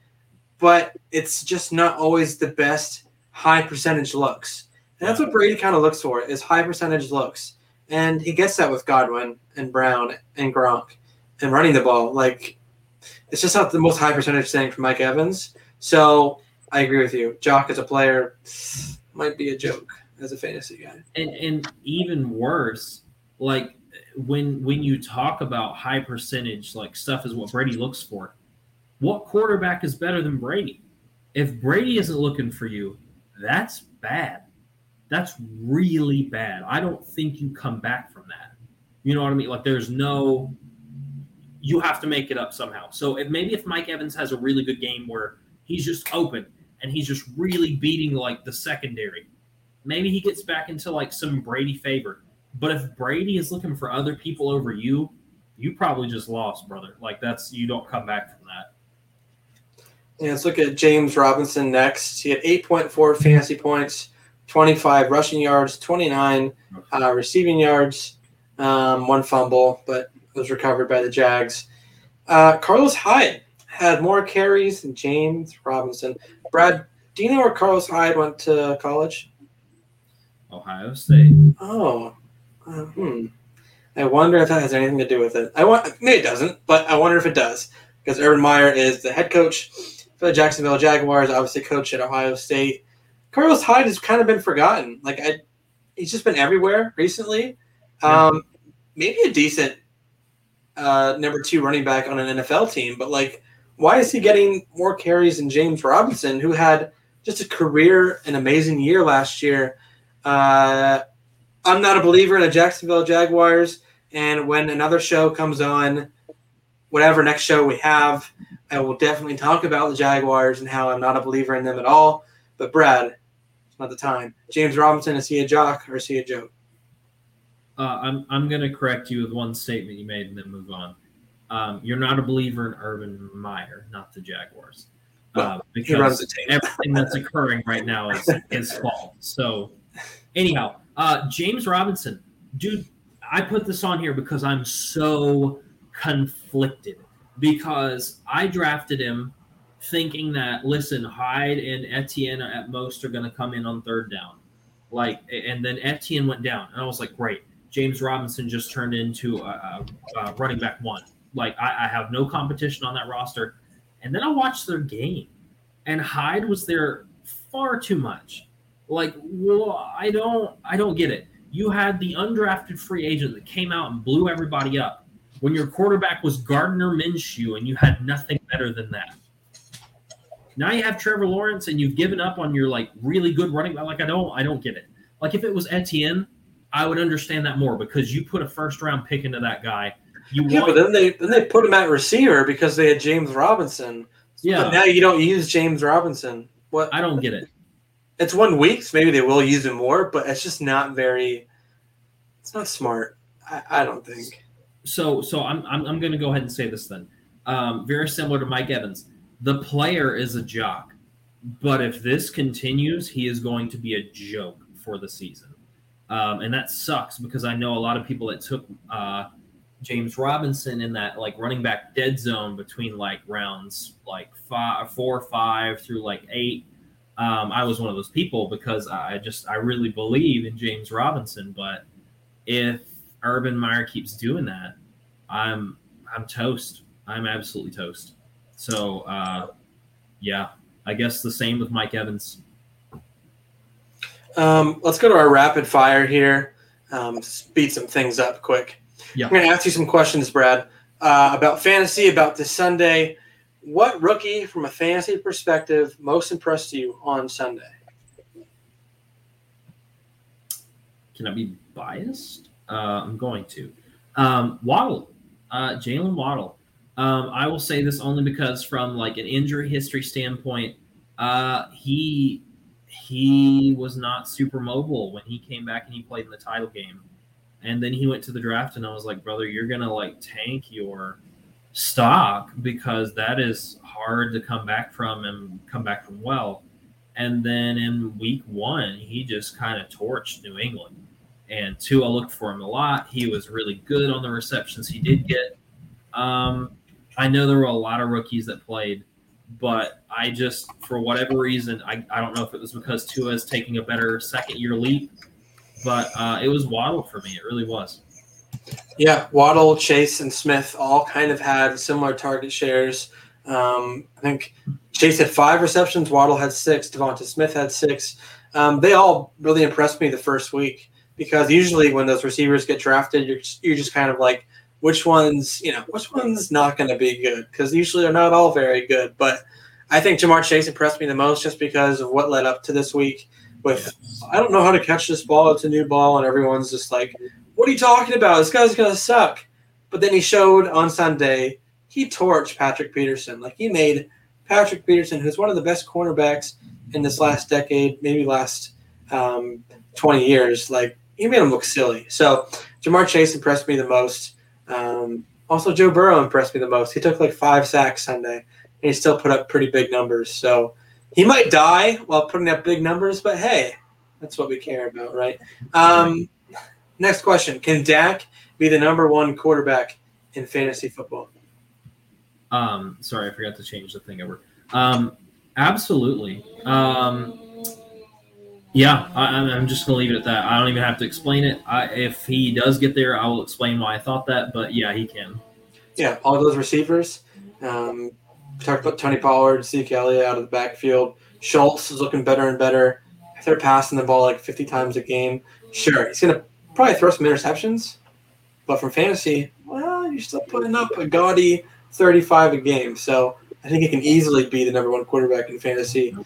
but it's just not always the best high percentage looks. And that's what Brady kind of looks for, is high percentage looks. And he gets that with Godwin and Brown and Gronk and running the ball. Like, it's just not the most high percentage thing for Mike Evans. So I agree with you. Jock as a player might be a joke as a fantasy guy. And even worse, like, when you talk about high percentage, like stuff is what Brady looks for. What quarterback is better than Brady? If Brady isn't looking for you, that's bad. That's really bad. I don't think you come back from that. You know what I mean? Like there's no, you have to make it up somehow. So if Mike Evans has a really good game where he's just open and he's just really beating like the secondary, maybe he gets back into like some Brady favor. But if Brady is looking for other people over you, you probably just lost, brother. Like you don't come back from that. Yeah, let's look at James Robinson next. He had 8.4 fantasy points, 25 rushing yards, 29 receiving yards, one fumble, but it was recovered by the Jags. Carlos Hyde had more carries than James Robinson. Brad, do you know where Carlos Hyde went to college? Ohio State. Oh, I wonder if that has anything to do with it. Maybe it doesn't, but I wonder if it does, because Urban Meyer is the head coach for the Jacksonville Jaguars, obviously coach at Ohio State. Carlos Hyde has kind of been forgotten. Like he's just been everywhere recently. Maybe a decent number two running back on an NFL team, but like, why is he getting more carries than James Robinson, who had just an amazing year last year? I'm not a believer in the Jacksonville Jaguars, and when another show comes on, whatever next show we have, I will definitely talk about the Jaguars and how I'm not a believer in them at all. But Brad, it's not the time. James Robinson, is he a jock or is he a joke? I'm going to correct you with one statement you made and then move on. You're not a believer in Urban Meyer, not the Jaguars, because everything that's occurring right now is his fault. So anyhow, James Robinson, dude, I put this on here because I'm so conflicted, because I drafted him thinking that, listen, Hyde and Etienne at most are going to come in on third down. Like, and then Etienne went down and I was like, great. James Robinson just turned into a running back one. Like, I have no competition on that roster. And then I watched their game, and Hyde was there far too much. Like, well, I don't get it. You had the undrafted free agent that came out and blew everybody up when your quarterback was Gardner Minshew, and you had nothing better than that. Now you have Trevor Lawrence, and you've given up on your, like, really good running back. Like, I don't get it. Like, if it was Etienne, I would understand that more, because you put a first-round pick into that guy. But then they put him at receiver because they had James Robinson. Yeah. But now you don't use James Robinson. What? I don't get it. It's 1 week, so maybe they will use him more, but it's just not very – it's not smart, I don't think. So I'm going to go ahead and say this then. Very similar to Mike Evans. The player is a jock, but if this continues, he is going to be a joke for the season. And that sucks, because I know a lot of people that took James Robinson in that, like, running back dead zone between, like, rounds, like, 4 or 5 through, like, 8. I was one of those people, because I really believe in James Robinson. But if Urban Meyer keeps doing that, I'm toast. I'm absolutely toast. So, yeah, I guess the same with Mike Evans. Let's go to our rapid fire here. Speed some things up quick. Yeah. I'm going to ask you some questions, Brad, about fantasy, about this Sunday. What rookie from a fantasy perspective most impressed you on Sunday? Can I be biased? I'm going to. Waddle. Jalen Waddle. I will say this only because from, like, an injury history standpoint, he was not super mobile when he came back and he played in the title game. And then he went to the draft, and I was like, brother, you're going to, like, tank your – stock, because that is hard to come back from well. And then in week 1, he just kind of torched New England. And Tua looked for him a lot. He was really good on the receptions he did get. I know there were a lot of rookies that played, but I just, for whatever reason, I don't know if it was because Tua is taking a better second-year leap, but it was Waddle for me. It really was. Yeah, Waddle, Chase, and Smith all kind of had similar target shares. I think Chase had 5 receptions, Waddle had 6, Devonta Smith had 6. They all really impressed me the first week because usually when those receivers get drafted, you're just kind of like, which one's not going to be good? Because usually they're not all very good. But I think Jamar Chase impressed me the most just because of what led up to this week with, I don't know how to catch this ball. It's a new ball. And everyone's just like, what are you talking about? This guy's going to suck. But then he showed on Sunday, he torched Patrick Peterson. Like, he made Patrick Peterson, who's one of the best cornerbacks in this last decade, maybe last 20 years, like, he made him look silly. So Jamar Chase impressed me the most. Also, Joe Burrow impressed me the most. He took like 5 sacks Sunday, and he still put up pretty big numbers. So he might die while putting up big numbers, but hey, that's what we care about, right? Next question. Can Dak be the number one quarterback in fantasy football? Sorry, I forgot to change the thing over. Absolutely. Yeah, I'm just going to leave it at that. I don't even have to explain it. If he does get there, I will explain why I thought that. But, yeah, he can. Yeah, all those receivers. We talked about Tony Pollard, Zeke Elliott out of the backfield. Schultz is looking better and better. If they're passing the ball like 50 times a game, sure, he's going to probably throw some interceptions. But from fantasy, well, you're still putting up a gaudy 35 a game. So I think he can easily be the number one quarterback in fantasy.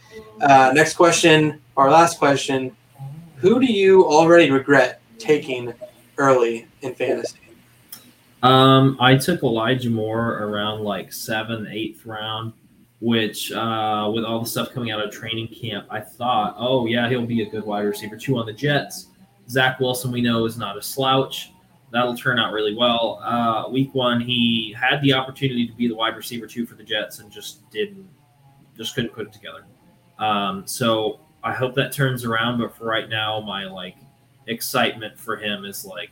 Next question, our last question. Who do you already regret taking early in fantasy? I took Elijah Moore around like 7th, 8th round, which with all the stuff coming out of training camp, I thought, oh, yeah, he'll be a good wide receiver too on the Jets. Zach Wilson, we know, is not a slouch. That'll turn out really well. Week 1, he had the opportunity to be the wide receiver too for the Jets and just couldn't put it together. So I hope that turns around. But for right now, my like excitement for him is like,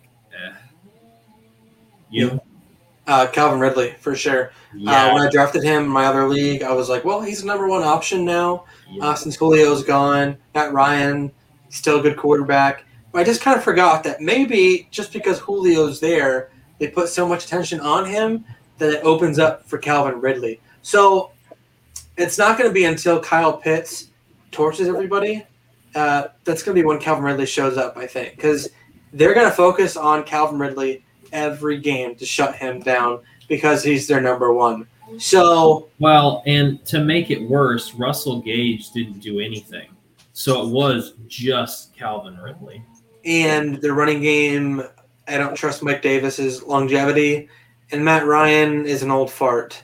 Calvin Ridley for sure. Yeah. When I drafted him in my other league, I was like, well, he's the number one option now. Yeah. Since Julio's gone, Matt Ryan, still a good quarterback. I just kind of forgot that maybe just because Julio's there, they put so much attention on him that it opens up for Calvin Ridley. So it's not going to be until Kyle Pitts torches everybody. That's going to be when Calvin Ridley shows up, I think, because they're going to focus on Calvin Ridley every game to shut him down because he's their number one. So, well, and to make it worse, Russell Gage didn't do anything. So it was just Calvin Ridley. And the running game, I don't trust Mike Davis's longevity. And Matt Ryan is an old fart.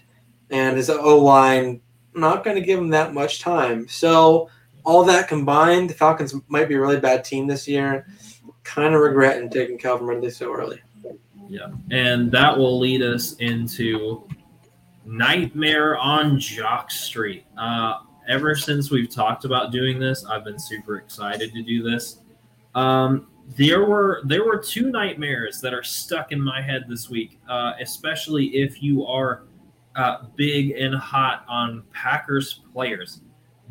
And his O-line, not going to give him that much time. So all that combined, the Falcons might be a really bad team this year. Kind of regretting taking Calvin Ridley so early. Yeah, and that will lead us into Nightmare on Jock Street. Ever since we've talked about doing this, I've been super excited to do this. There were 2 nightmares that are stuck in my head this week, especially if you are big and hot on Packers players.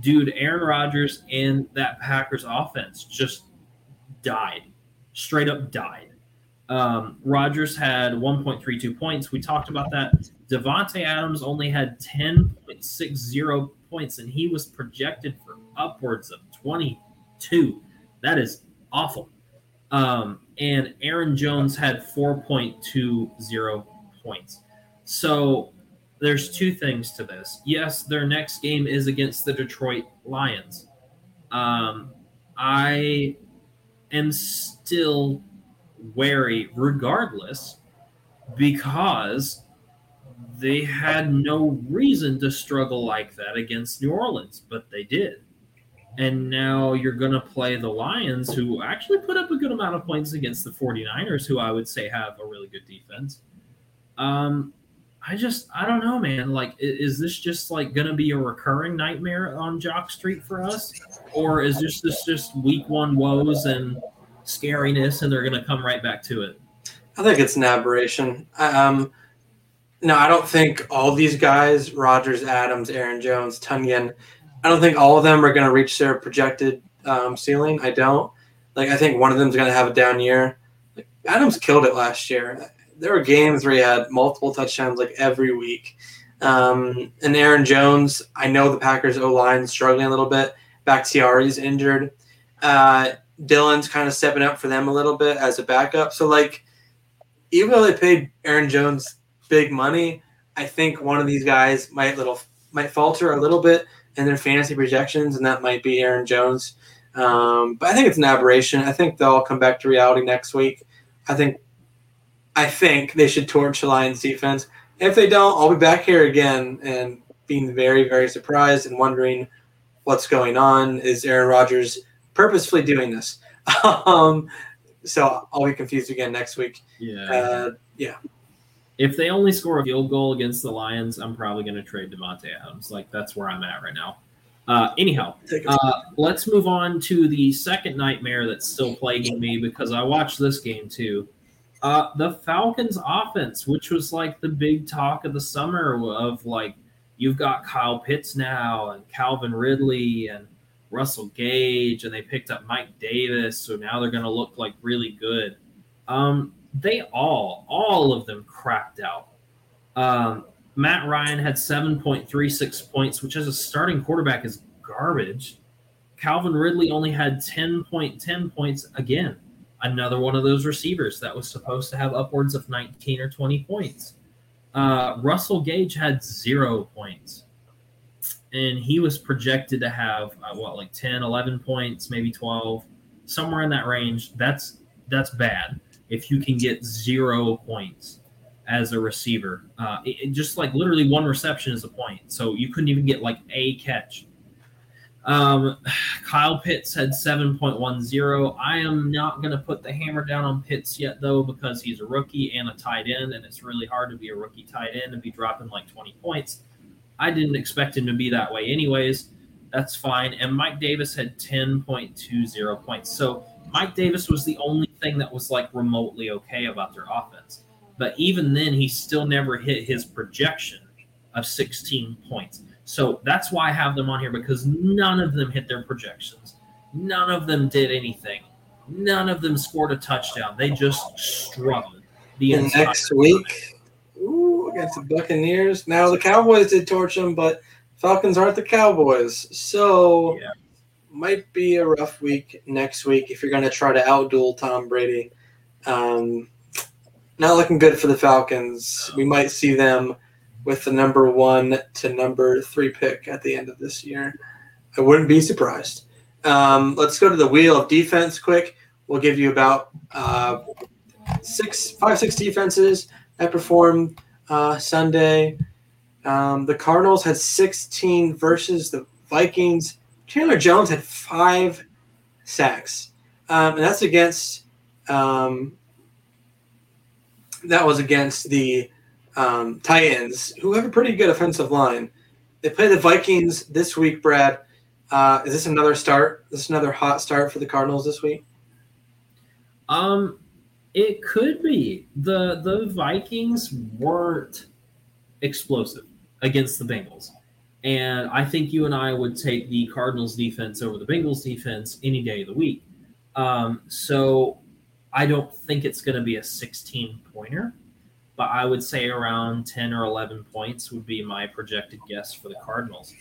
Dude, Aaron Rodgers and that Packers offense just died, straight up died. Rodgers had 1.32 points. We talked about that. Davante Adams only had 10.60 points, and he was projected for upwards of 22. That is awful. And Aaron Jones had 4.20 points. So there's 2 things to this. Yes, their next game is against the Detroit Lions. I am still wary regardless because they had no reason to struggle like that against New Orleans, but they did. And now you're going to play the Lions, who actually put up a good amount of points against the 49ers, who I would say have a really good defense. I don't know, man. Like, is this just like going to be a recurring nightmare on Jock Street for us? Or is this just week 1 woes and scariness and they're going to come right back to it? I think it's an aberration. No, I don't think all these guys, Rodgers, Adams, Aaron Jones, Tunyon, I don't think all of them are going to reach their projected ceiling. I don't. Like, I think one of them is going to have a down year. Like, Adams killed it last year. There were games where he had multiple touchdowns like every week. And Aaron Jones, I know the Packers' O-line is struggling a little bit. Bakhtiari's injured. Dylan's kind of stepping up for them a little bit as a backup. So, like, even though they paid Aaron Jones big money, I think one of these guys might falter a little bit in their fantasy projections, and that might be Aaron Jones. But I think it's an aberration. I think they'll all come back to reality next week. I think they should torch the Lions defense. If they don't, I'll be back here again and being very, very surprised and wondering what's going on. Is Aaron Rodgers purposefully doing this? So I'll be confused again next week. Yeah. If they only score a field goal against the Lions, I'm probably going to trade Davante Adams. Like, that's where I'm at right now. Anyhow, let's move on to the second nightmare that's still plaguing me because I watched this game too. The Falcons offense, which was like the big talk of the summer of like, you've got Kyle Pitts now and Calvin Ridley and Russell Gage, and they picked up Mike Davis. So now they're going to look like really good. They all of them crapped out. Matt Ryan had 7.36 points, which as a starting quarterback is garbage. Calvin Ridley only had 10.10 points again. Another one of those receivers that was supposed to have upwards of 19 or 20 points. Russell Gage had 0 points. And he was projected to have, 10, 11 points, maybe 12, somewhere in that range. That's bad. If you can get 0 points as a receiver, just like literally one reception is a point. So you couldn't even get like a catch. Kyle Pitts had 7.10. I am not going to put the hammer down on Pitts yet, though, because he's a rookie and a tight end, and it's really hard to be a rookie tight end and be dropping like 20 points. I didn't expect him to be that way anyways. That's fine. And Mike Davis had 10.20 points. So Mike Davis was the only thing that was like remotely okay about their offense. But even then, he still never hit his projection of 16 points. So that's why I have them on here, because none of them hit their projections. None of them did anything. None of them scored a touchdown. They just struggled. And next week, against the Buccaneers. Now, the Cowboys did torch them, but Falcons aren't the Cowboys. So yeah. Might be a rough week next week if you're going to try to outduel Tom Brady. Not looking good for the Falcons. We might see them with the number 1 to number 3 pick at the end of this year. I wouldn't be surprised. Let's go to the wheel of defense quick. We'll give you about 5, 6 defenses that performed Sunday. The Cardinals had 16 versus the Vikings. Chandler Jones had 5 sacks, and that's against the Titans, who have a pretty good offensive line. They play the Vikings this week, Brad. Is this another start? Is this another hot start for the Cardinals this week? It could be. The Vikings weren't explosive against the Bengals. And I think you and I would take the Cardinals defense over the Bengals defense any day of the week. So I don't think it's going to be a 16-pointer, but I would say around 10 or 11 points would be my projected guess for the Cardinals,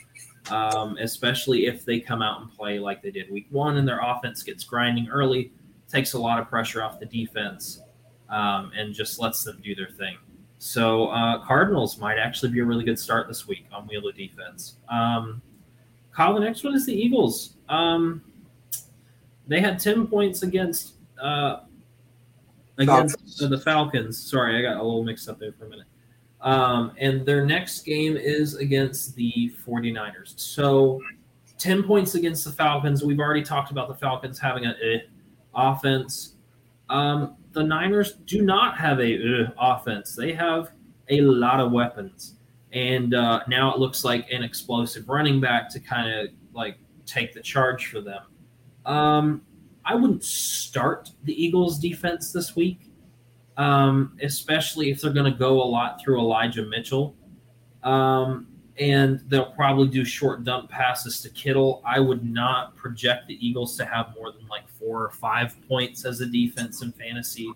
especially if they come out and play like they did week one and their offense gets grinding early, takes a lot of pressure off the defense, and just lets them do their thing. So Cardinals might actually be a really good start this week on Wheel of Defense. Kyle, the next one is the Eagles. They had 10 points against the Falcons. Sorry, I got a little mixed up there for a minute. And their next game is against the 49ers. So 10 points against the Falcons. We've already talked about the Falcons having an offense. The Niners do not have an offense. They have a lot of weapons. And now it looks like an explosive running back to kind of like take the charge for them. I wouldn't start the Eagles defense this week, especially if they're going to go a lot through Elijah Mitchell. And they'll probably do short dump passes to Kittle. I would not project the Eagles to have more than like 4 or 5 points as a defense in fantasy.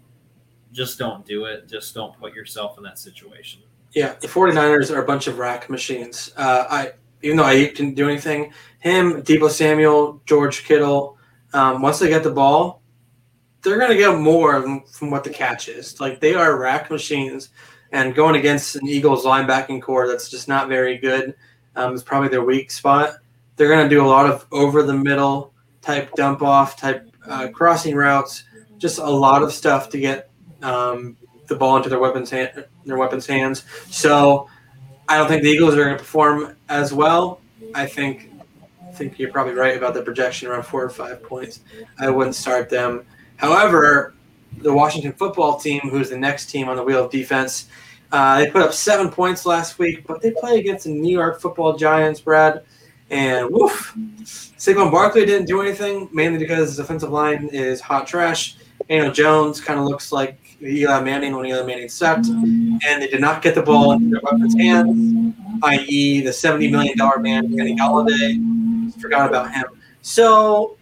Just don't do it. Just don't put yourself in that situation. Yeah, the 49ers are a bunch of rack machines. Even though Ayuk didn't do anything, him, Deebo Samuel, George Kittle, Once they get the ball, they're going to get more from what the catch is. Like, they are rack machines, and going against an Eagles linebacking core that's just not very good is probably their weak spot. They're going to do a lot of over-the-middle type dump-off, type crossing routes, just a lot of stuff to get the ball into their weapons' hands. So I don't think the Eagles are going to perform as well. I think you're probably right about the projection around 4 or 5 points. I wouldn't start them. However, the Washington football team, who's the next team on the wheel of defense, they put up 7 points last week, but they play against the New York football Giants, Brad. And woof, Saquon Barkley didn't do anything, mainly because his offensive line is hot trash. Daniel Jones kind of looks like Eli Manning when Eli Manning sucked, and they did not get the ball into their weapons' hands, i.e. the $70 million man, Kenny Galladay. Forgot about him. So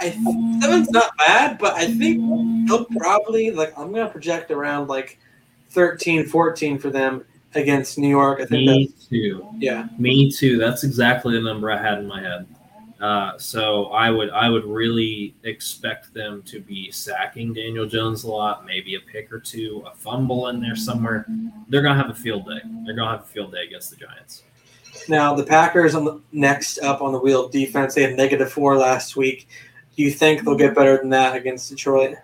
seven's not bad, but I think they'll probably, like, I'm going to project around, like, 13, 14 for them against New York. I think Me too. Yeah. Me too. That's exactly the number I had in my head. So I would really expect them to be sacking Daniel Jones a lot, maybe a pick or two, a fumble in there somewhere. They're going to have a field day. They're going to have a field day against the Giants. Now, the Packers on the next up on the wheel of defense. They had -4 last week. Do you think they'll get better than that against Detroit?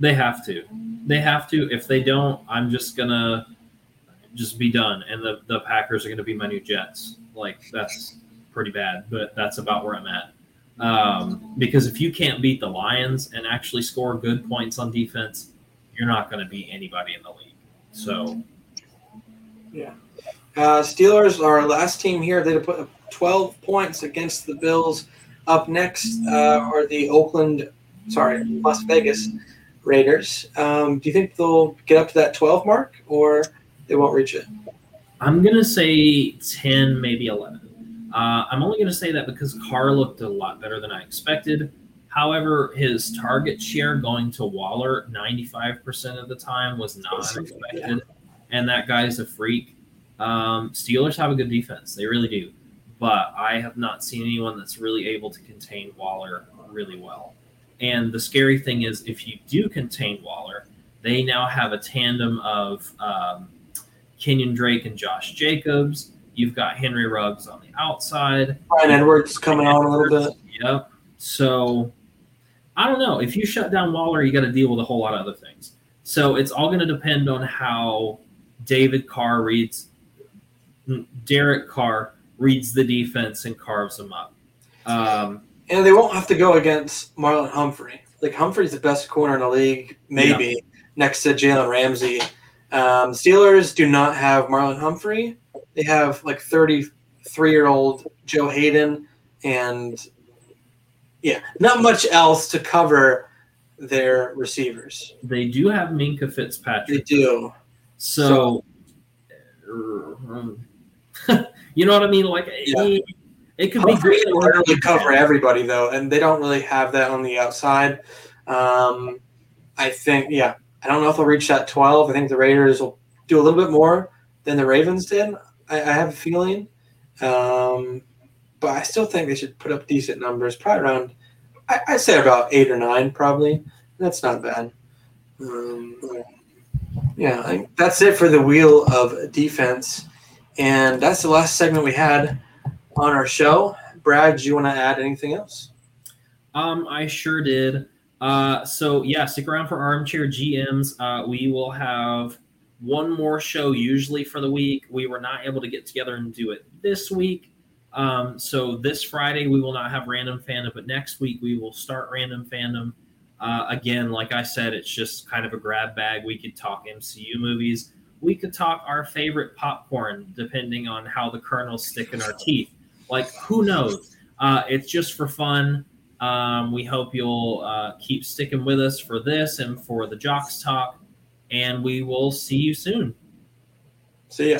They have to. They have to. If they don't, I'm just going to just be done, and the Packers are going to be my new Jets. Like, that's pretty bad, but that's about where I'm at. Because if you can't beat the Lions and actually score good points on defense, you're not going to beat anybody in the league. So, yeah. Steelers are our last team here. They put up 12 points against the Bills. Up next are the Las Vegas Raiders. Do you think they'll get up to that 12 mark, or they won't reach it? I'm going to say 10, maybe 11. I'm only going to say that because Carr looked a lot better than I expected. However, his target share going to Waller 95% of the time was not expected, and that guy's a freak. Steelers have a good defense. They really do. But I have not seen anyone that's really able to contain Waller really well. And the scary thing is, if you do contain Waller, they now have a tandem of Kenyon Drake and Josh Jacobs. You've got Henry Ruggs on the outside. Brian Edwards coming on a little bit. Yep. So, I don't know. If you shut down Waller, you got to deal with a whole lot of other things. So, it's all going to depend on how Derek Carr reads the defense and carves them up. And they won't have to go against Marlon Humphrey. Like, Humphrey's the best corner in the league, maybe, next to Jalen Ramsey. Steelers do not have Marlon Humphrey. They have, like, 33-year-old Joe Hayden and, not much else to cover their receivers. They do have Minkah Fitzpatrick. They do. So you know what I mean? Like, it could be great. They literally cover everybody, though, and they don't really have that on the outside. I think, I don't know if they'll reach that 12. I think the Raiders will do a little bit more than the Ravens did. I have a feeling, but I still think they should put up decent numbers, probably around, I'd say about 8 or 9 probably. That's not bad. I think that's it for the wheel of defense, and that's the last segment we had on our show. Brad, do you want to add anything else? I sure did. So stick around for Armchair GMs. We will have one more show usually for the week. We were not able to get together and do it this week. So this Friday we will not have Random Fandom, but next week we will start Random Fandom. Again, like I said, it's just kind of a grab bag. We could talk MCU movies. We could talk our favorite popcorn, depending on how the kernels stick in our teeth. Like, who knows? It's just for fun. We hope you'll keep sticking with us for this and for the Jocks Talk. And we will see you soon. See ya.